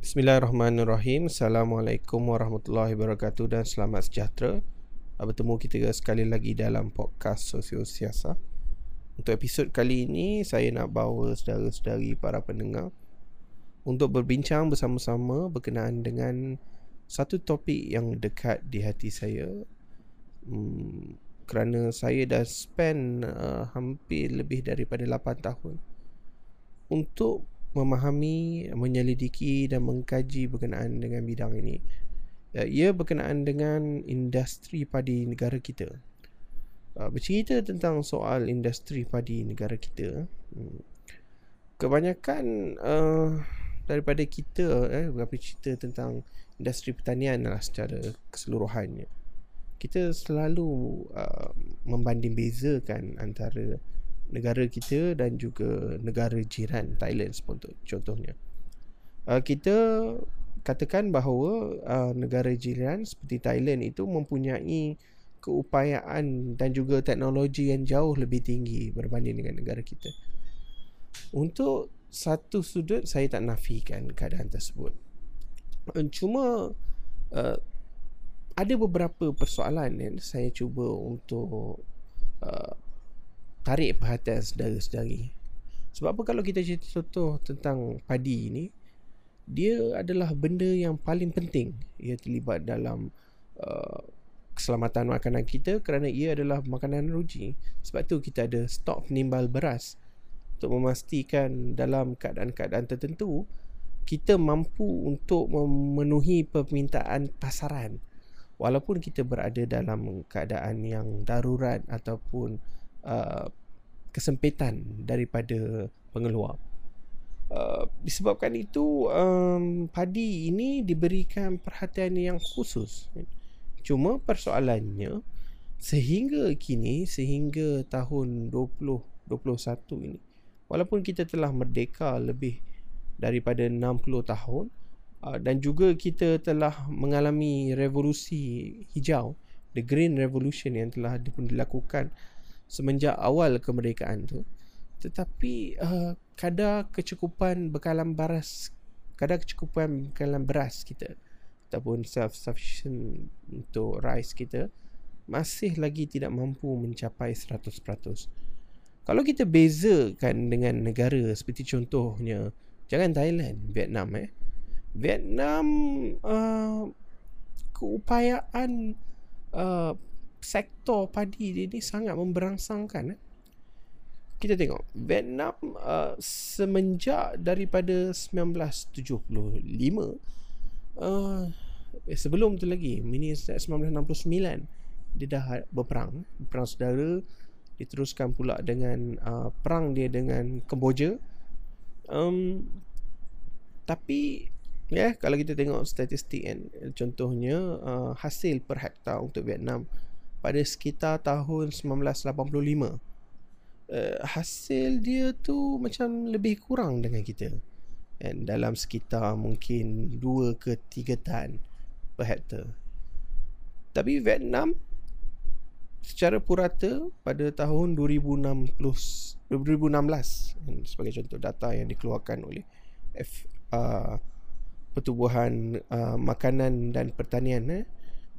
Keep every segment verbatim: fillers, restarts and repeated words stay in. Bismillahirrahmanirrahim. Assalamualaikum warahmatullahi wabarakatuh dan selamat sejahtera. Bertemu kita sekali lagi dalam podcast Sosio Siasa. Untuk episod kali ini, saya nak bawa saudara-saudari para pendengar untuk berbincang bersama-sama berkenaan dengan satu topik yang dekat di hati saya. Hmm, kerana saya dah spend uh, hampir lebih daripada lapan tahun untuk memahami, menyelidiki dan mengkaji berkenaan dengan bidang ini. Uh, ia berkenaan dengan industri padi negara kita. Uh, bercerita tentang soal industri padi negara kita, hmm, kebanyakan uh, daripada kita eh, bercerita tentang industri pertanian lah secara keseluruhannya. Kita selalu uh, membanding bezakan antara negara kita dan juga negara jiran, Thailand contohnya. Uh, kita katakan bahawa uh, negara jiran seperti Thailand itu mempunyai keupayaan dan juga teknologi yang jauh lebih tinggi berbanding dengan negara kita. Untuk satu sudut, saya tak nafikan keadaan tersebut. Cuma uh, ada beberapa persoalan yang saya cuba untuk uh, tarik perhatian saudara-saudari. Sebab apa kalau kita cerita contoh tentang padi ni, dia adalah benda yang paling penting. Ia terlibat dalam uh, keselamatan makanan kita kerana ia adalah makanan ruji. Sebab tu kita ada stok penimbal beras untuk memastikan dalam keadaan-keadaan tertentu kita mampu untuk memenuhi permintaan pasaran, walaupun kita berada dalam keadaan yang darurat ataupun uh, kesempitan daripada pengeluar. Uh, disebabkan itu, um, padi ini diberikan perhatian yang khusus. Cuma persoalannya, sehingga kini, sehingga tahun dua ribu dua puluh satu ini, walaupun kita telah merdeka lebih daripada enam puluh tahun, dan juga kita telah mengalami revolusi hijau, the Green Revolution yang telah dilakukan semenjak awal kemerdekaan tu, tetapi uh, kadar kecukupan bekalan beras kadar kecukupan bekalan beras kita ataupun self-sufficient untuk rice kita masih lagi tidak mampu mencapai seratus peratus. Kalau kita bezakan dengan negara seperti contohnya, jangan Thailand, Vietnam eh Vietnam uh, keupayaan uh, sektor padi dia ni sangat memberangsangkan. eh. Kita tengok Vietnam uh, semenjak daripada seribu sembilan ratus tujuh puluh lima, uh, eh, sebelum tu lagi, ini seribu sembilan ratus enam puluh sembilan, dia dah berperang berperang saudara, diteruskan pula dengan uh, perang dia dengan Kemboja. um, Tapi ya, yeah, kalau kita tengok statistik kan, contohnya uh, hasil per hektar untuk Vietnam pada sekitar tahun seribu sembilan ratus lapan puluh lima, uh, hasil dia tu macam lebih kurang dengan kita, and dalam sekitar mungkin dua ke tiga tan per hektar. Tapi Vietnam secara purata pada tahun dua ribu enam belas sebagai contoh data yang dikeluarkan oleh F, uh, Pertubuhan uh, Makanan dan Pertanian, eh?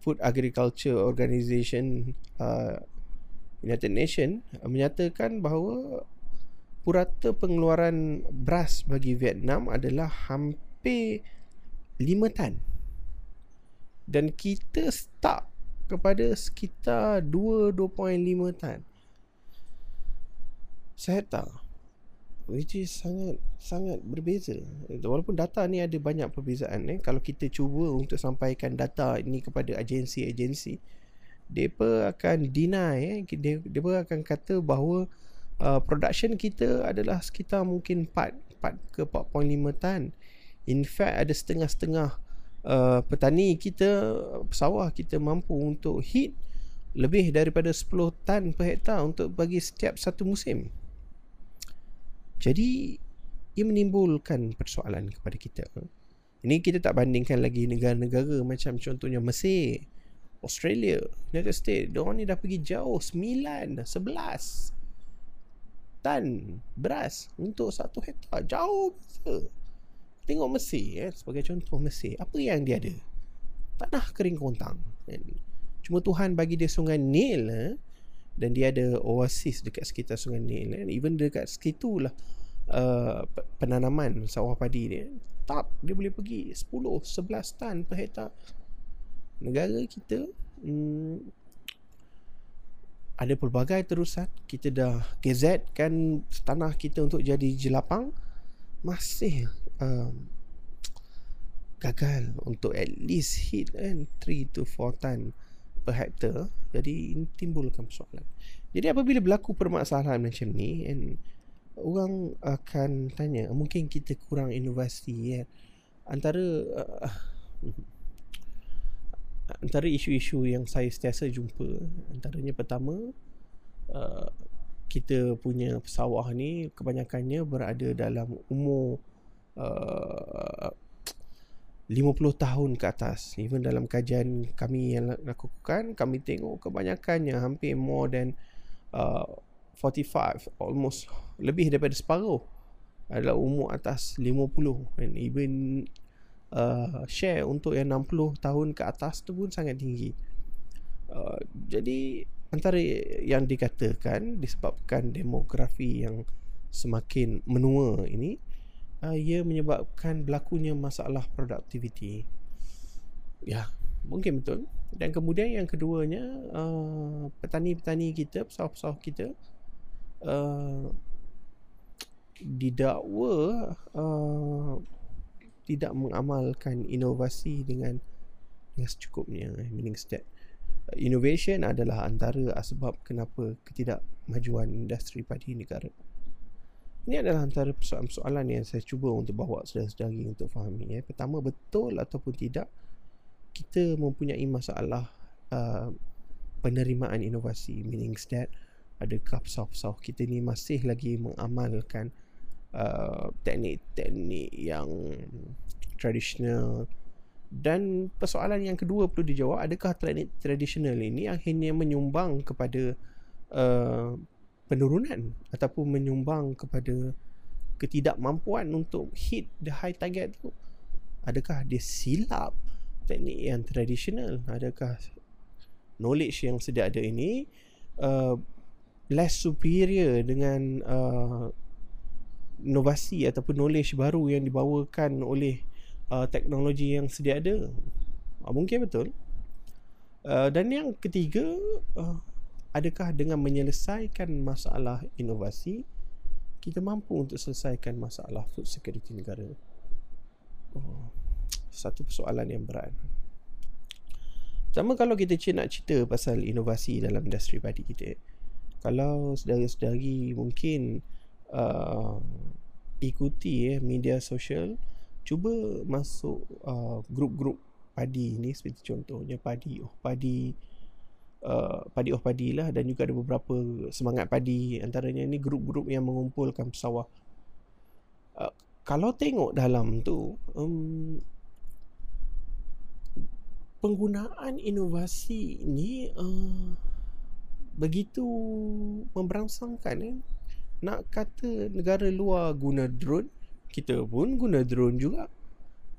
Food Agriculture Organization, uh, United Nations, uh, menyatakan bahawa purata pengeluaran beras bagi Vietnam adalah hampir lima tan, dan kita stuck kepada sekitar dua, dua perpuluhan lima tan. Saya tak, which is sangat sangat berbeza. Walaupun data ni ada banyak perbezaan, eh. Kalau kita cuba untuk sampaikan data ni kepada agensi-agensi, mereka akan deny, eh. Mereka akan kata bahawa uh, production kita adalah sekitar mungkin empat, empat ke empat perpuluhan lima tan. In fact, ada setengah-setengah uh, petani kita, sawah kita mampu untuk hit lebih daripada sepuluh tan per hektar untuk bagi setiap satu musim. Jadi ia menimbulkan persoalan kepada kita. Ini kita tak bandingkan lagi negara-negara macam contohnya Mesir, Australia, United States, diorang ni dah pergi jauh, sembilan, sebelas tan beras untuk satu hektar. Jauh biasa. Tengok Mesir, eh, sebagai contoh Mesir, apa yang dia ada? Tanah kering kontang. Cuma Tuhan bagi dia sungai Nil, eh, dan dia ada oasis dekat sekitar sungai Nil, eh. Even dekat sekitulah uh, penanaman sawah padi dia. Tap, dia boleh pergi sepuluh, sebelas tan per hektar. Negara kita hmm, ada pelbagai terusan. Kita dah gazetkan tanah kita untuk jadi jelapang, masih um, gagal untuk at least hit kan three to four tan per hektar. Jadi timbulkan persoalan. Jadi apabila berlaku permasalahan macam ni, and orang akan tanya, mungkin kita kurang inovasi, ya? Antara uh, antara isu-isu yang saya sentiasa jumpa, antaranya pertama, uh, kita punya sawah ni kebanyakannya berada dalam umur uh, lima puluh tahun ke atas. Even dalam kajian kami yang lakukan, kami tengok kebanyakannya hampir more than uh, forty-five, almost lebih daripada separuh adalah umur atas lima puluh. And even uh, share untuk yang enam puluh tahun ke atas tu pun sangat tinggi. uh, Jadi antara yang dikatakan disebabkan demografi yang semakin menua ini, uh, ia menyebabkan berlakunya masalah produktiviti. Ya, mungkin betul. Dan kemudian yang keduanya, uh, petani-petani kita, pesawah-pesawah kita Uh, didakwa uh, tidak mengamalkan inovasi dengan dengan secukupnya. Meaning that uh, innovation adalah antara asbab kenapa ketidakmajuan industri padi negara. Ini adalah antara persoalan-persoalan yang saya cuba untuk bawa saudara-saudari untuk fahami, eh. Pertama, betul ataupun tidak kita mempunyai masalah uh, penerimaan inovasi. Meaning that, adakah pesawah-pesawah kita ni masih lagi mengamalkan uh, teknik-teknik yang tradisional? Dan persoalan yang kedua perlu dijawab, adakah teknik tradisional ini akhirnya menyumbang kepada uh, penurunan ataupun menyumbang kepada ketidakmampuan untuk hit the high target tu? Adakah dia silap teknik yang tradisional? Adakah knowledge yang sedia ada ini uh, less superior dengan uh, inovasi ataupun knowledge baru yang dibawakan oleh uh, teknologi yang sedia ada? uh, Mungkin betul. uh, Dan yang ketiga, uh, adakah dengan menyelesaikan masalah inovasi kita mampu untuk selesaikan masalah food security negara? oh, Satu persoalan yang berat. Sama kalau kita nak cerita pasal inovasi dalam industri padi kita, kalau saudari-saudari mungkin uh, ikuti eh, media sosial, cuba masuk uh, grup-grup padi ni, seperti contohnya padi oh padi uh, padi oh padi lah, dan juga ada beberapa semangat padi. Antaranya ni grup-grup yang mengumpulkan pesawah. Uh, kalau tengok dalam tu, um, penggunaan inovasi ni uh, begitu memberangsangkan, eh. Nak kata negara luar guna drone, kita pun guna drone juga.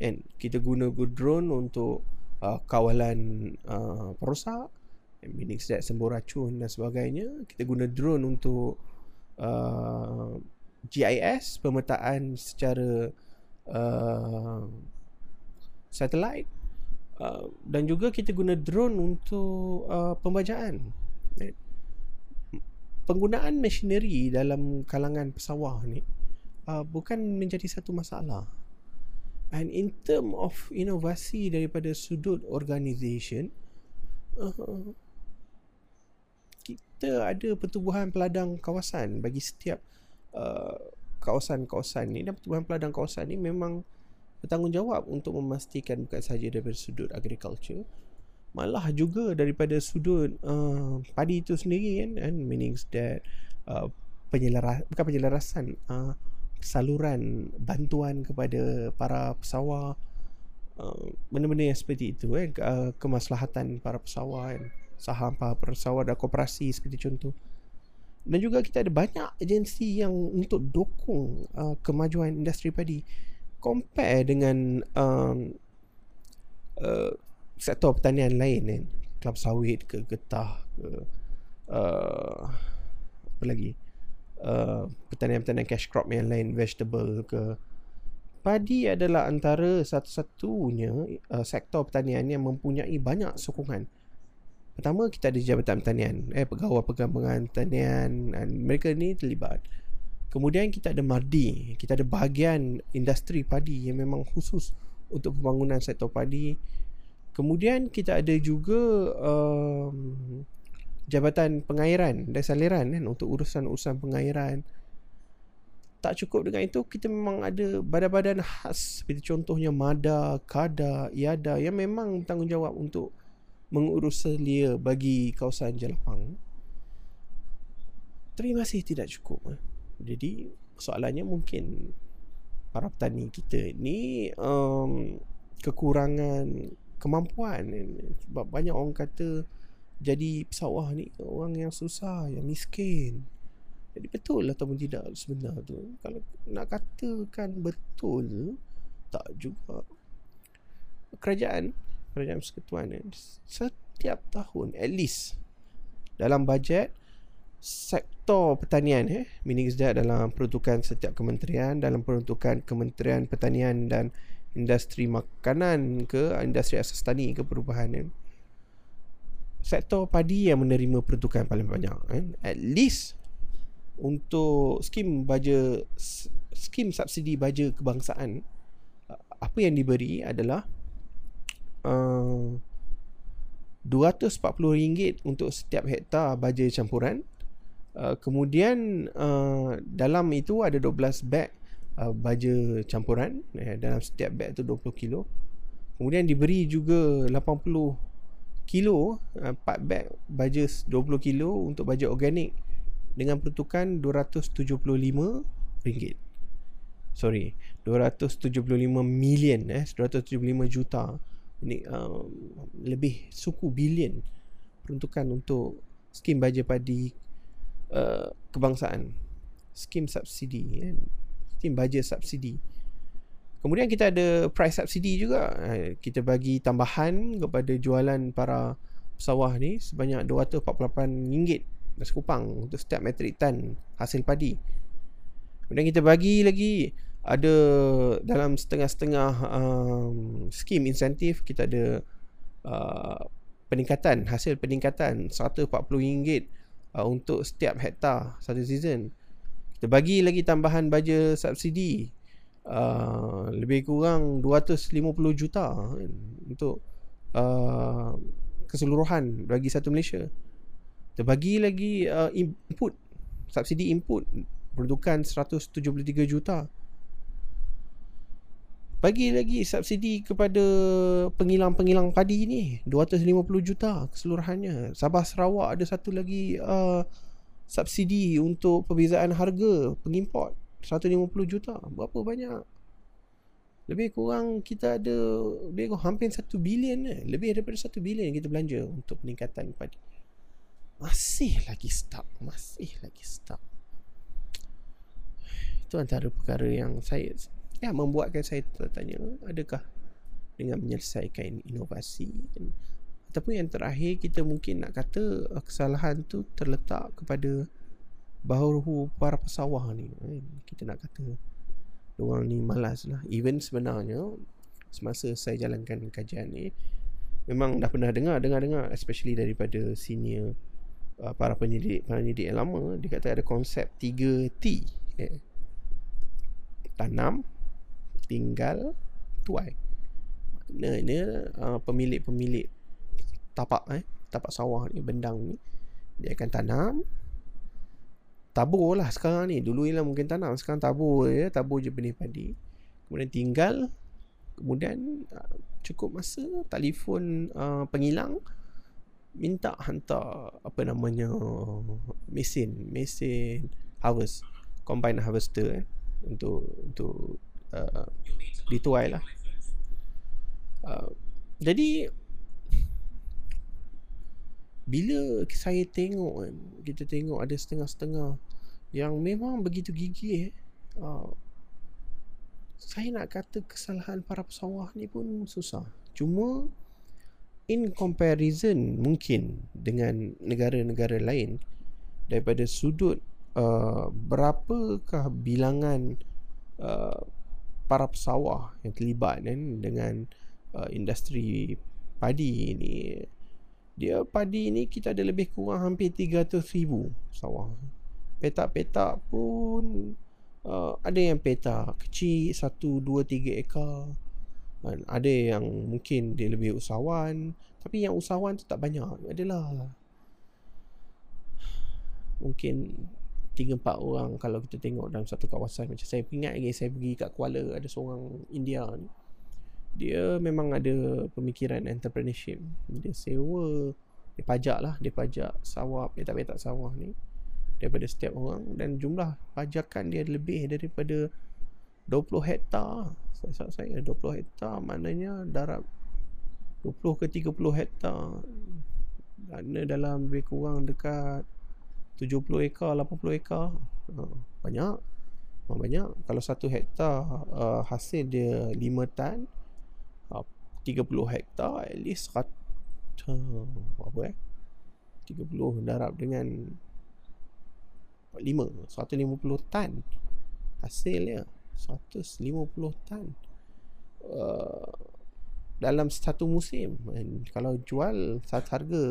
And kita guna drone untuk uh, kawalan uh, perosak, meaning that sembur racun dan sebagainya. Kita guna drone untuk uh, G I S, pemetaan secara uh, satelit, uh, dan juga kita guna drone untuk uh, pembajaan. eh. Penggunaan machinery dalam kalangan pesawah ni uh, bukan menjadi satu masalah. And in term of inovasi daripada sudut organisation, uh, kita ada pertubuhan peladang kawasan bagi setiap uh, kawasan-kawasan ni. Dan pertubuhan peladang kawasan ni memang bertanggungjawab untuk memastikan bukan sahaja daripada sudut agriculture, malah juga daripada sudut uh, padi itu sendiri, kan. And meaning that uh, penyelaras, bukan penyelarasan, uh, saluran bantuan kepada para pesawah, uh, benda-benda yang seperti itu kan, uh, kemaslahatan para pesawar kan, saham para pesawar dan koperasi seperti contoh. Dan juga kita ada banyak agensi yang untuk dokong uh, kemajuan industri padi. Compare dengan um, uh, sektor pertanian lain kan, kelapa sawit ke, getah ke, uh, apa lagi, uh, pertanian-pertanian cash crop yang lain, vegetable ke. Padi adalah antara satu-satunya uh, sektor pertanian yang mempunyai banyak sokongan. Pertama, kita ada Jabatan Pertanian, eh, pegawai-pegawai pertanian, mereka ni terlibat. Kemudian kita ada MADI, kita ada bahagian industri padi yang memang khusus untuk pembangunan sektor padi. Kemudian kita ada juga um, Jabatan Pengairan dan Saliran kan, untuk urusan-urusan pengairan. Tak cukup dengan itu, kita memang ada badan-badan khas seperti contohnya MADA, KADA, I A D A yang memang bertanggungjawab untuk mengurus selia bagi kawasan Jelapang. Terima kasih tidak cukup. Jadi soalannya mungkin para petani kita ni um, kekurangan kemampuan. Sebab banyak orang kata jadi pesawah ni orang yang susah, yang miskin. Jadi betul ataupun tidak sebenarnya tu? Kalau nak katakan betul, tak juga. Kerajaan Kerajaan Persekutuan setiap tahun at least dalam bajet sektor pertanian eh, Minisda dalam peruntukan setiap kementerian, dalam peruntukan Kementerian Pertanian dan Industri Makanan ke Industri Asas Tani ke Perubahan eh, sektor padi yang menerima peruntukan paling banyak eh, at least untuk skim baja, skim subsidi baja kebangsaan. Apa yang diberi adalah Uh, dua ratus empat puluh ringgit untuk setiap hektar baja campuran. uh, Kemudian uh, dalam itu ada dua belas beg uh, baja campuran. eh, Dalam setiap beg tu dua puluh kilo. Kemudian diberi juga lapan puluh kilo, uh, empat beg baja dua puluh kilo untuk baja organik dengan peruntukan dua ratus tujuh puluh lima ringgit. Sorry, dua ratus tujuh puluh lima million, eh, dua ratus tujuh puluh lima juta. Ini um, lebih suku bilion peruntukan untuk skim baja padi uh, kebangsaan, skim subsidi eh? skim baja subsidi. Kemudian kita ada price subsidi juga. Kita bagi tambahan kepada jualan para pesawah ni sebanyak dua ratus empat puluh lapan ringgit dan sekupang untuk setiap metrik tan hasil padi. Kemudian kita bagi lagi, ada dalam setengah-setengah um, skim insentif, kita ada uh, peningkatan, hasil peningkatan seratus empat puluh ringgit uh, untuk setiap hektar satu season. Kita bagi lagi tambahan baja subsidi uh, lebih kurang dua ratus lima puluh juta kan, untuk uh, keseluruhan bagi satu Malaysia. Kita bagi lagi uh, input, subsidi input peruntukan seratus tujuh puluh tiga juta. Bagi lagi subsidi kepada pengilang-pengilang padi ni dua ratus lima puluh juta keseluruhannya. Sabah Sarawak ada satu lagi uh, subsidi untuk perbezaan harga pengimport seratus lima puluh juta. Berapa banyak? Lebih kurang kita ada lebih kurang hampir satu bilion eh. Lebih daripada satu bilion kita belanja untuk peningkatan padi. Masih lagi stuck, masih lagi stuck. Itu antara perkara yang saya Ya, membuatkan saya tertanya, adakah dengan menyelesaikan inovasi? Ataupun yang terakhir, kita mungkin nak kata kesalahan tu terletak kepada bahu para pesawah ni. Kita nak kata diorang ni malas lah. Even sebenarnya semasa saya jalankan kajian ni, memang dah pernah dengar-dengar-dengar, especially daripada senior para penyelidik-penyelidik yang lama. Dia kata ada konsep tiga T, eh? Tanam, tinggal, tuai. Maknanya uh, pemilik-pemilik tapak eh, tapak sawah ni, bendang ni, dia akan tanam, tabur lah sekarang ni. Dulu ialah mungkin tanam, sekarang tabur je, tabur je benih padi. Kemudian tinggal, kemudian uh, cukup masa telefon uh, pengilang, minta hantar apa namanya mesin, mesin harvest, combine harvester eh, untuk untuk Uh, dituai lah. Uh, jadi bila saya tengok kan, kita tengok ada setengah-setengah yang memang begitu gigih eh. Uh, saya nak kata kesalahan para pesawah ni pun susah. Cuma in comparison mungkin dengan negara-negara lain, daripada sudut uh, berapakah bilangan uh, para pesawah yang terlibat kan, dengan uh, industri padi ni. Dia padi ni kita ada lebih kurang hampir tiga ratus ribu sawah. Petak-petak pun uh, ada yang petak kecil satu, dua, tiga ekar. Dan ada yang mungkin dia lebih usahawan, tapi yang usahawan tu tak banyak. Adalah mungkin tiga empat orang kalau kita tengok dalam satu kawasan. Macam saya ingat lagi saya pergi kat Kuala, ada seorang India ni. Dia memang ada pemikiran entrepreneurship. Dia sewa, dia pajak lah, dia pajak sawah, petak-petak sawah ni daripada setiap orang. Dan jumlah pajakan dia lebih daripada dua puluh hektar. Saya saya dua puluh hektar, maknanya darab dua puluh ke tiga puluh hektar. Maknanya dalam lebih kurang dekat tujuh puluh ekar, lapan puluh ekar. Banyak, banyak. Kalau satu hektar uh, hasil dia lima tan, uh, tiga puluh hektar at least seratus, uh, apa eh tiga puluh darab dengan lima, seratus lima puluh tan hasilnya. Seratus lima puluh tan uh, dalam satu musim. And kalau jual satu harga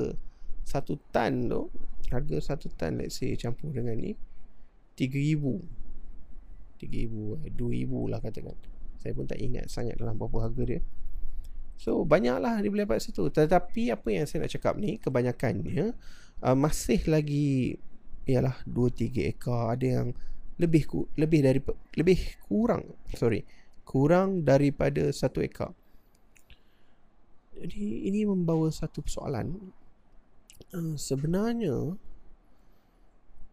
satu tan tu, harga satu tan let's say campur dengan ni tiga ribu, tiga ribu, dua ribu lah katakan. Saya pun tak ingat sangat dalam berapa harga dia. So banyaklah dia boleh dapat situ. Tetapi apa yang saya nak cakap ni, kebanyakannya uh, masih lagi ialah dua tiga ekar. Ada yang lebih lebih dari lebih kurang, sorry, kurang daripada satu ekar. Jadi ini membawa satu persoalan. Uh, sebenarnya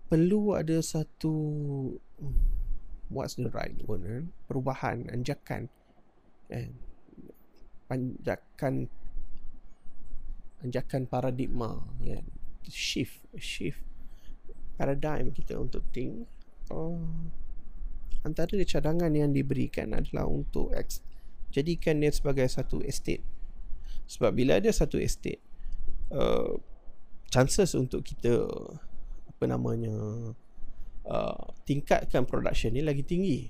perlu ada satu what's the right one, eh? perubahan, anjakan eh, panjakan anjakan paradigma, yeah. shift shift paradigm kita untuk think. Oh, antara cadangan yang diberikan adalah untuk ex- jadikan dia sebagai satu estate. Sebab bila ada satu estate, uh, chances untuk kita apa namanya Uh, tingkatkan production ni lagi tinggi.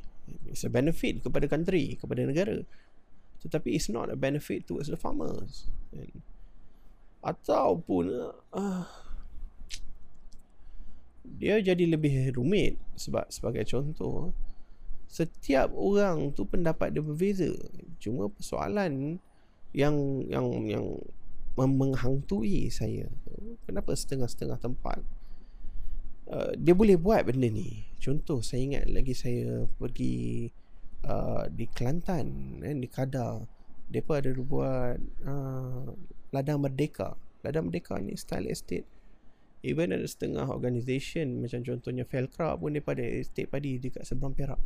It's a benefit kepada country, kepada negara, tetapi it's not a benefit towards the farmers. And, ataupun uh, dia jadi lebih rumit. Sebab sebagai contoh, setiap orang tu pendapat dia berbeza. Cuma persoalan yang yang yang menghantui saya, kenapa setengah-setengah tempat Uh, dia boleh buat benda ni. Contoh, saya ingat lagi saya pergi uh, di Kelantan eh, di KADA. Mereka ada buat uh, Ladang Merdeka. Ladang Merdeka ni style estate. Even ada setengah organisation, macam contohnya Felcra pun, mereka ada estate padi dekat seberang Perak.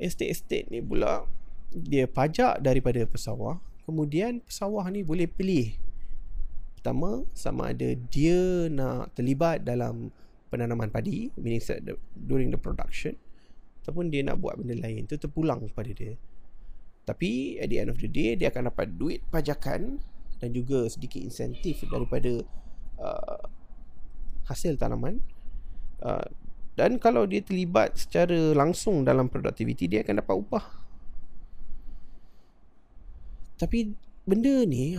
Estate-estate ni pula dia pajak daripada pesawah. Kemudian pesawah ni boleh pilih, pertama, sama ada dia nak terlibat dalam penanaman padi, meaning the, during the production, ataupun dia nak buat benda lain. Itu terpulang kepada dia. Tapi at the end of the day, dia akan dapat duit pajakan dan juga sedikit insentif daripada uh, hasil tanaman. uh, Dan kalau dia terlibat secara langsung dalam productivity, dia akan dapat upah. Tapi benda ni,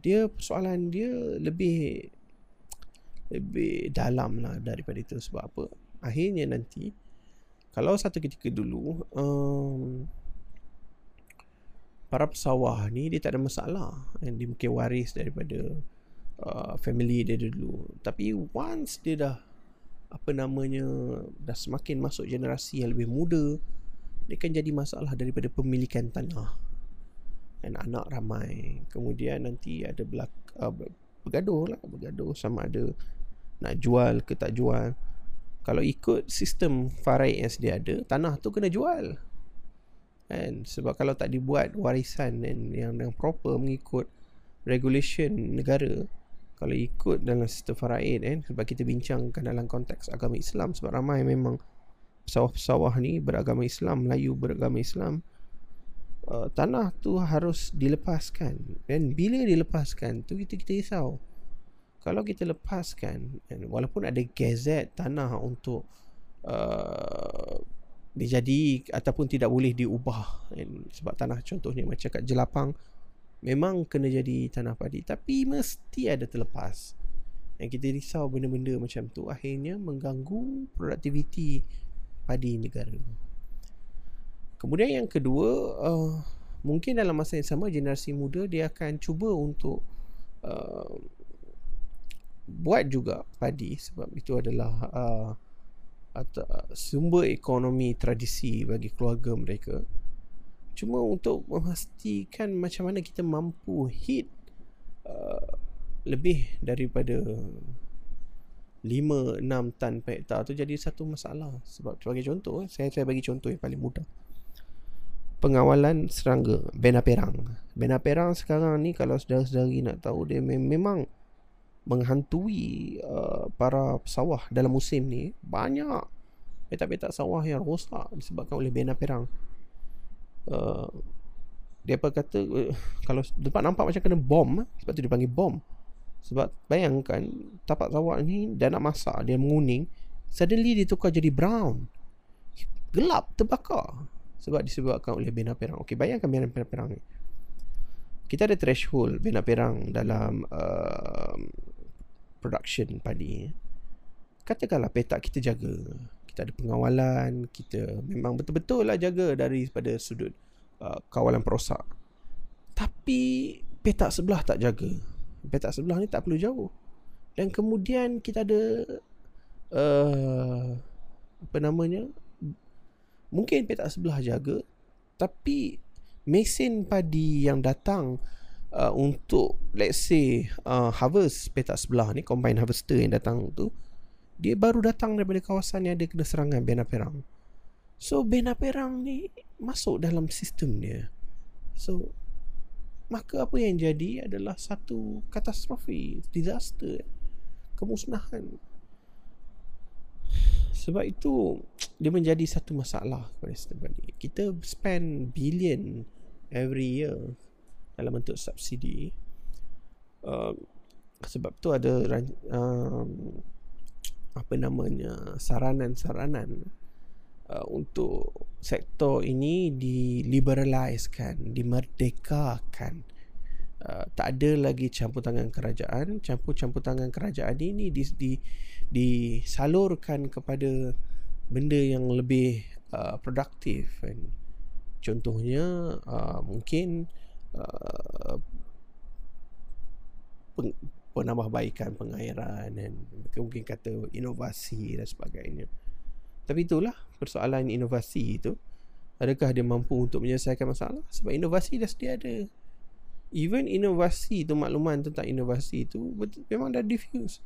dia persoalan dia lebih lebih dalam lah daripada itu. Sebab apa? Akhirnya nanti, kalau satu ketika dulu um, para pesawah ni dia tak ada masalah, and dia mungkin waris daripada uh, family dia dulu. Tapi once dia dah apa namanya dah semakin masuk generasi yang lebih muda, dia kan jadi masalah daripada pemilikan tanah, dan anak ramai. Kemudian nanti ada belak, uh, bergaduh lah, bergaduh sama ada nak jual ke tak jual. Kalau ikut sistem faraid yang sedia ada, tanah tu kena jual. kan? Sebab kalau tak dibuat warisan dan yang, yang proper mengikut regulation negara, kalau ikut dalam sistem faraid kan, sebab kita bincangkan dalam konteks agama Islam, sebab ramai memang pesawah-pesawah ni beragama Islam, Melayu beragama Islam, uh, tanah tu harus dilepaskan. Dan bila dilepaskan tu kita kita risau. Kalau kita lepaskan, walaupun ada gazet tanah untuk uh, dijadi ataupun tidak boleh diubah, and sebab tanah contohnya macam kat Jelapang memang kena jadi tanah padi, tapi mesti ada terlepas. Dan kita risau benda-benda macam tu akhirnya mengganggu produktiviti padi negara. Kemudian yang kedua, uh, mungkin dalam masa yang sama generasi muda dia akan cuba untuk uh, buat juga padi, sebab itu adalah uh, sumber ekonomi tradisi bagi keluarga mereka. Cuma untuk memastikan macam mana kita mampu hit uh, lebih daripada lima enam tan per hektar tu jadi satu masalah. Sebab sebagai contoh, saya saya bagi contoh yang paling mudah, pengawalan serangga, Bena Perang. Bena Perang sekarang ni kalau saudara-saudari nak tahu, dia memang menghantui uh, para sawah dalam musim ni. Banyak petak-petak sawah yang rosak disebabkan oleh Bena Perang. uh, Dia kata uh, kalau dapat nampak macam kena bom, sebab tu dia panggil bom. Sebab bayangkan tapak sawah ni dah nak masak, dia menguning, suddenly dia tukar jadi brown, gelap, terbakar, sebab disebabkan oleh Bena Perang. Okey, bayangkan Bena Perang ni, kita ada threshold Bena Perang dalam uh, production padi. Katakanlah petak kita jaga, kita ada pengawalan, kita memang betul-betul lah jaga daripada sudut uh, kawalan perosak. Tapi petak sebelah tak jaga, petak sebelah ni tak perlu jauh. Dan kemudian kita ada uh, apa namanya, mungkin petak sebelah jaga, tapi mesin padi yang datang uh, untuk let's say uh, harvest petak sebelah ni, combine harvester yang datang tu, dia baru datang daripada kawasan yang ada kena serangan Bena Perang. So Bena Perang ni masuk dalam sistem dia. So maka apa yang jadi adalah satu katastrofi, disaster, kemusnahan. Sebab itu dia menjadi satu masalah kepada sistem padi. Kita spend billion every year dalam bentuk subsidi. Uh, sebab tu ada uh, apa namanya, saranan-saranan uh, untuk sektor ini diliberaliskan, dimerdekakan. Uh, tak ada lagi campur tangan kerajaan. Campur-campur tangan kerajaan ini di, di, disalurkan kepada benda yang lebih uh, produktif. And contohnya uh, mungkin uh, peng, penambahbaikan pengairan, dan mungkin kata inovasi dan sebagainya. Tapi itulah persoalan inovasi itu, adakah dia mampu untuk menyelesaikan masalah? Sebab inovasi dah sedia ada. Even inovasi tu, makluman tentang inovasi tu memang dah diffuse.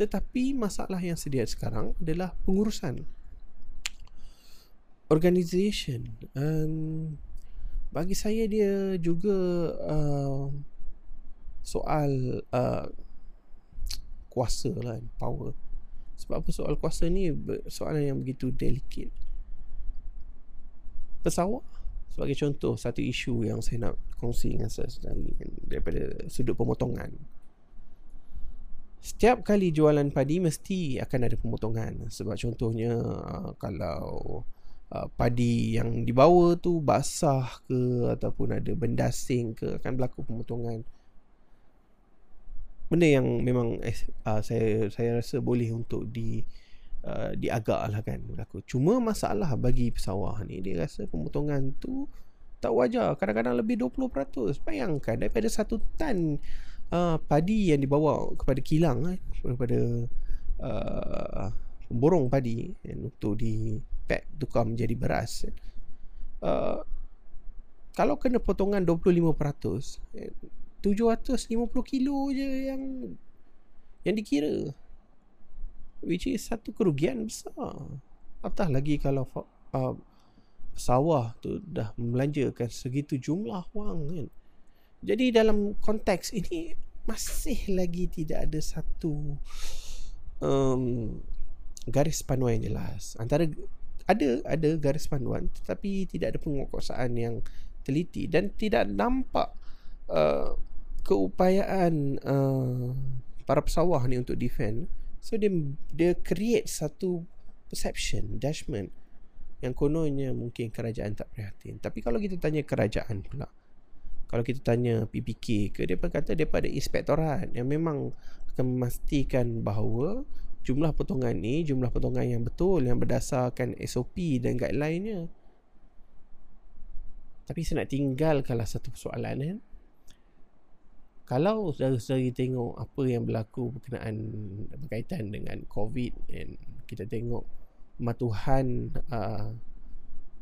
Tetapi masalah yang sedia sekarang adalah pengurusan, organisation. Um, bagi saya dia juga uh, soal uh, kuasa lah, power. Sebab apa soal kuasa ni soalan yang begitu delicate. Pesawah sebagai contoh, satu isu yang saya nak kongsi dengan saya sendiri daripada sudut pemotongan. Setiap kali jualan padi mesti akan ada pemotongan. Sebab contohnya kalau padi yang dibawa tu basah ke ataupun ada benda asing ke, akan berlaku pemotongan. Benda yang memang eh, saya saya rasa boleh untuk di uh, diagaklah kan berlaku. Cuma masalah bagi pesawah ni, dia rasa pemotongan tu tak wajar. Kadang-kadang lebih dua puluh peratus. Bayangkan daripada satu tan Uh, padi yang dibawa kepada kilang, eh, kepada uh, borong padi untuk di pack tukar menjadi beras, uh, kalau kena potongan dua puluh lima peratus, tujuh ratus lima puluh kilo je yang yang dikira, which is satu kerugian besar. Apatah lagi kalau uh, sawah tu dah membelanjakan segitu jumlah wang kan. Jadi dalam konteks ini masih lagi tidak ada satu um, garis panduan yang jelas. Antara ada ada garis panduan tetapi tidak ada penguatkuasaan yang teliti dan tidak nampak uh, keupayaan uh, para pesawah ni untuk defend. So dia dia create satu perception, judgement yang kononnya mungkin kerajaan tak prihatin. Tapi kalau kita tanya kerajaan pula, kalau kita tanya P P K ke, mereka kata daripada inspektorat yang memang akan memastikan bahawa jumlah potongan ni jumlah potongan yang betul, yang berdasarkan S O P dan guideline-nya. Tapi saya nak tinggalkanlah satu persoalan kan. Eh? Kalau saudara-saudari tengok apa yang berlaku berkenaan berkaitan dengan COVID, dan kita tengok pematuhan uh,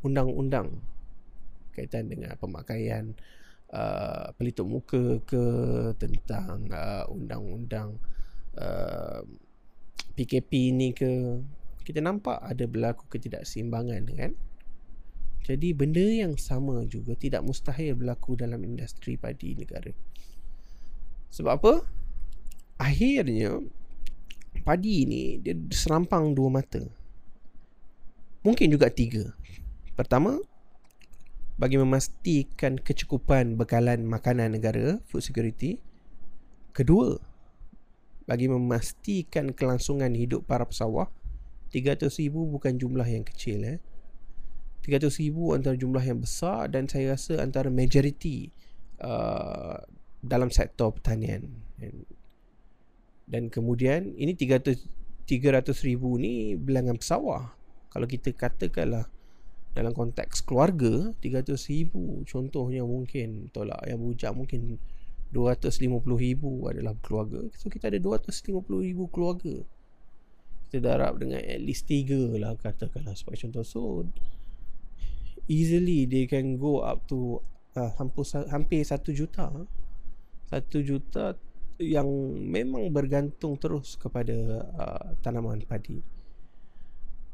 undang-undang berkaitan dengan pemakaian uh, pelitup muka ke, tentang uh, undang-undang uh, P K P ni ke, kita nampak ada berlaku ketidakseimbangan kan. Jadi benda yang sama juga tidak mustahil berlaku dalam industri padi negara. Sebab apa? Akhirnya padi ni dia serampang dua mata, mungkin juga tiga. Pertama, bagi memastikan kecukupan bekalan makanan negara, food security. Kedua, bagi memastikan kelangsungan hidup para pesawah. Tiga ratus ribu bukan jumlah yang kecil eh. tiga ratus ribu antara jumlah yang besar dan saya rasa antara majoriti uh, dalam sektor pertanian. Dan kemudian ini tiga ratus ribu ni bilangan pesawah. Kalau kita katakanlah dalam konteks keluarga, tiga ratus ribu contohnya mungkin tolak yang bujang mungkin dua ratus lima puluh ribu adalah keluarga. So kita ada dua ratus lima puluh ribu keluarga. Kita darab dengan at least tiga lah katakanlah sebagai contoh. So easily they can go up to uh, hampir, hampir satu juta. Satu juta yang memang bergantung terus kepada uh, tanaman padi.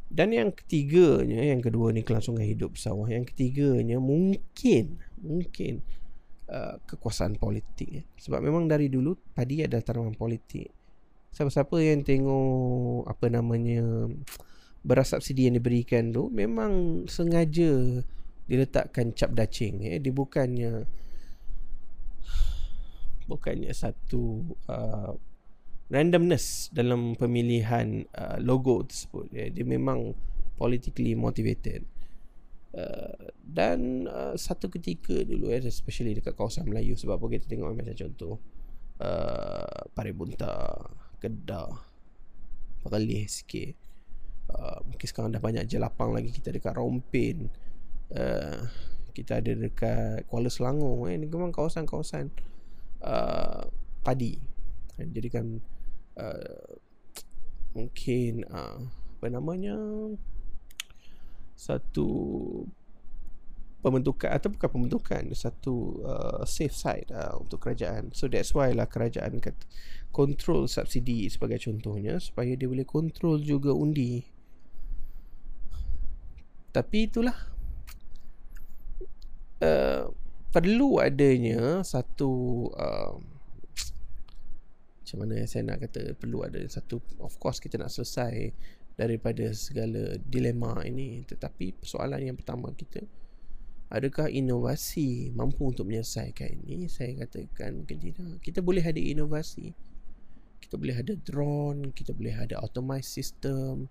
Dan yang ketiganya, yang kedua ni kelangsungan hidup sawah. Yang ketiganya mungkin, mungkin uh, kekuasaan politik. Sebab memang dari dulu padi ada tanaman politik. Siapa-siapa yang tengok apa namanya beras subsidi yang diberikan tu memang sengaja diletakkan cap dacing. Eh. Dia bukannya bukannya satu uh, randomness dalam pemilihan uh, logo tersebut. Ya. Dia memang politically motivated. Uh, dan uh, satu ketika dulu, eh, especially dekat kawasan Melayu, sebab apa kita tengok macam contoh uh, Paribunta, Kedah, Perlis sikit. Uh, mungkin sekarang dah banyak jelapang lagi. Kita dekat Rompin. Uh, kita ada dekat Kuala Selangor. Eh. Ini memang kawasan-kawasan Uh, padi jadikan uh, mungkin uh, apa namanya satu pembentukan atau bukan pembentukan, satu uh, safe side uh, untuk kerajaan. So that's why lah kerajaan kata kontrol subsidi sebagai contohnya, supaya dia boleh kontrol juga undi. Tapi itulah uh, perlu adanya satu uh, macam mana saya nak kata, perlu ada satu, of course kita nak selesai daripada segala dilema ini, tetapi persoalan yang pertama kita, adakah inovasi mampu untuk menyelesaikan ini? Saya katakan mungkin tidak. Kita boleh ada inovasi, kita boleh ada drone, kita boleh ada automated system,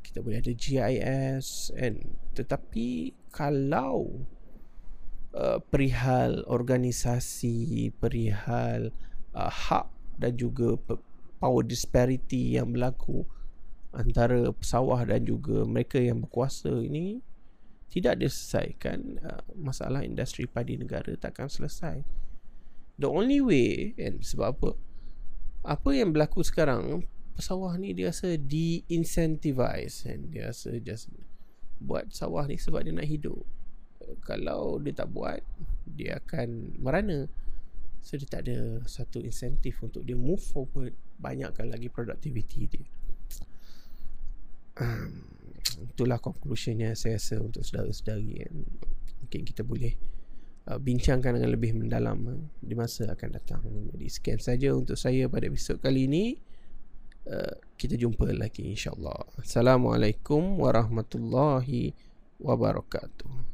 kita boleh ada G I S and, tetapi kalau Uh, perihal organisasi, perihal uh, hak dan juga power disparity yang berlaku antara pesawah dan juga mereka yang berkuasa ini tidak diselesaikan, uh, masalah industri padi negara takkan selesai. The only way, and sebab apa apa yang berlaku sekarang, pesawah ni dia rasa de-incentivize, and dia rasa just buat sawah ni sebab dia nak hidup. Kalau dia tak buat, dia akan merana. So dia tak ada satu insentif untuk dia move forward, banyakkan lagi productivity dia. um, itulah conclusionnya saya rasa untuk saudara-saudari. Mungkin kita boleh uh, bincangkan dengan lebih mendalam uh, di masa akan datang. Jadi sekian saja untuk saya pada episod kali ini. Uh, kita jumpa lagi insyaAllah. Assalamualaikum warahmatullahi wabarakatuh.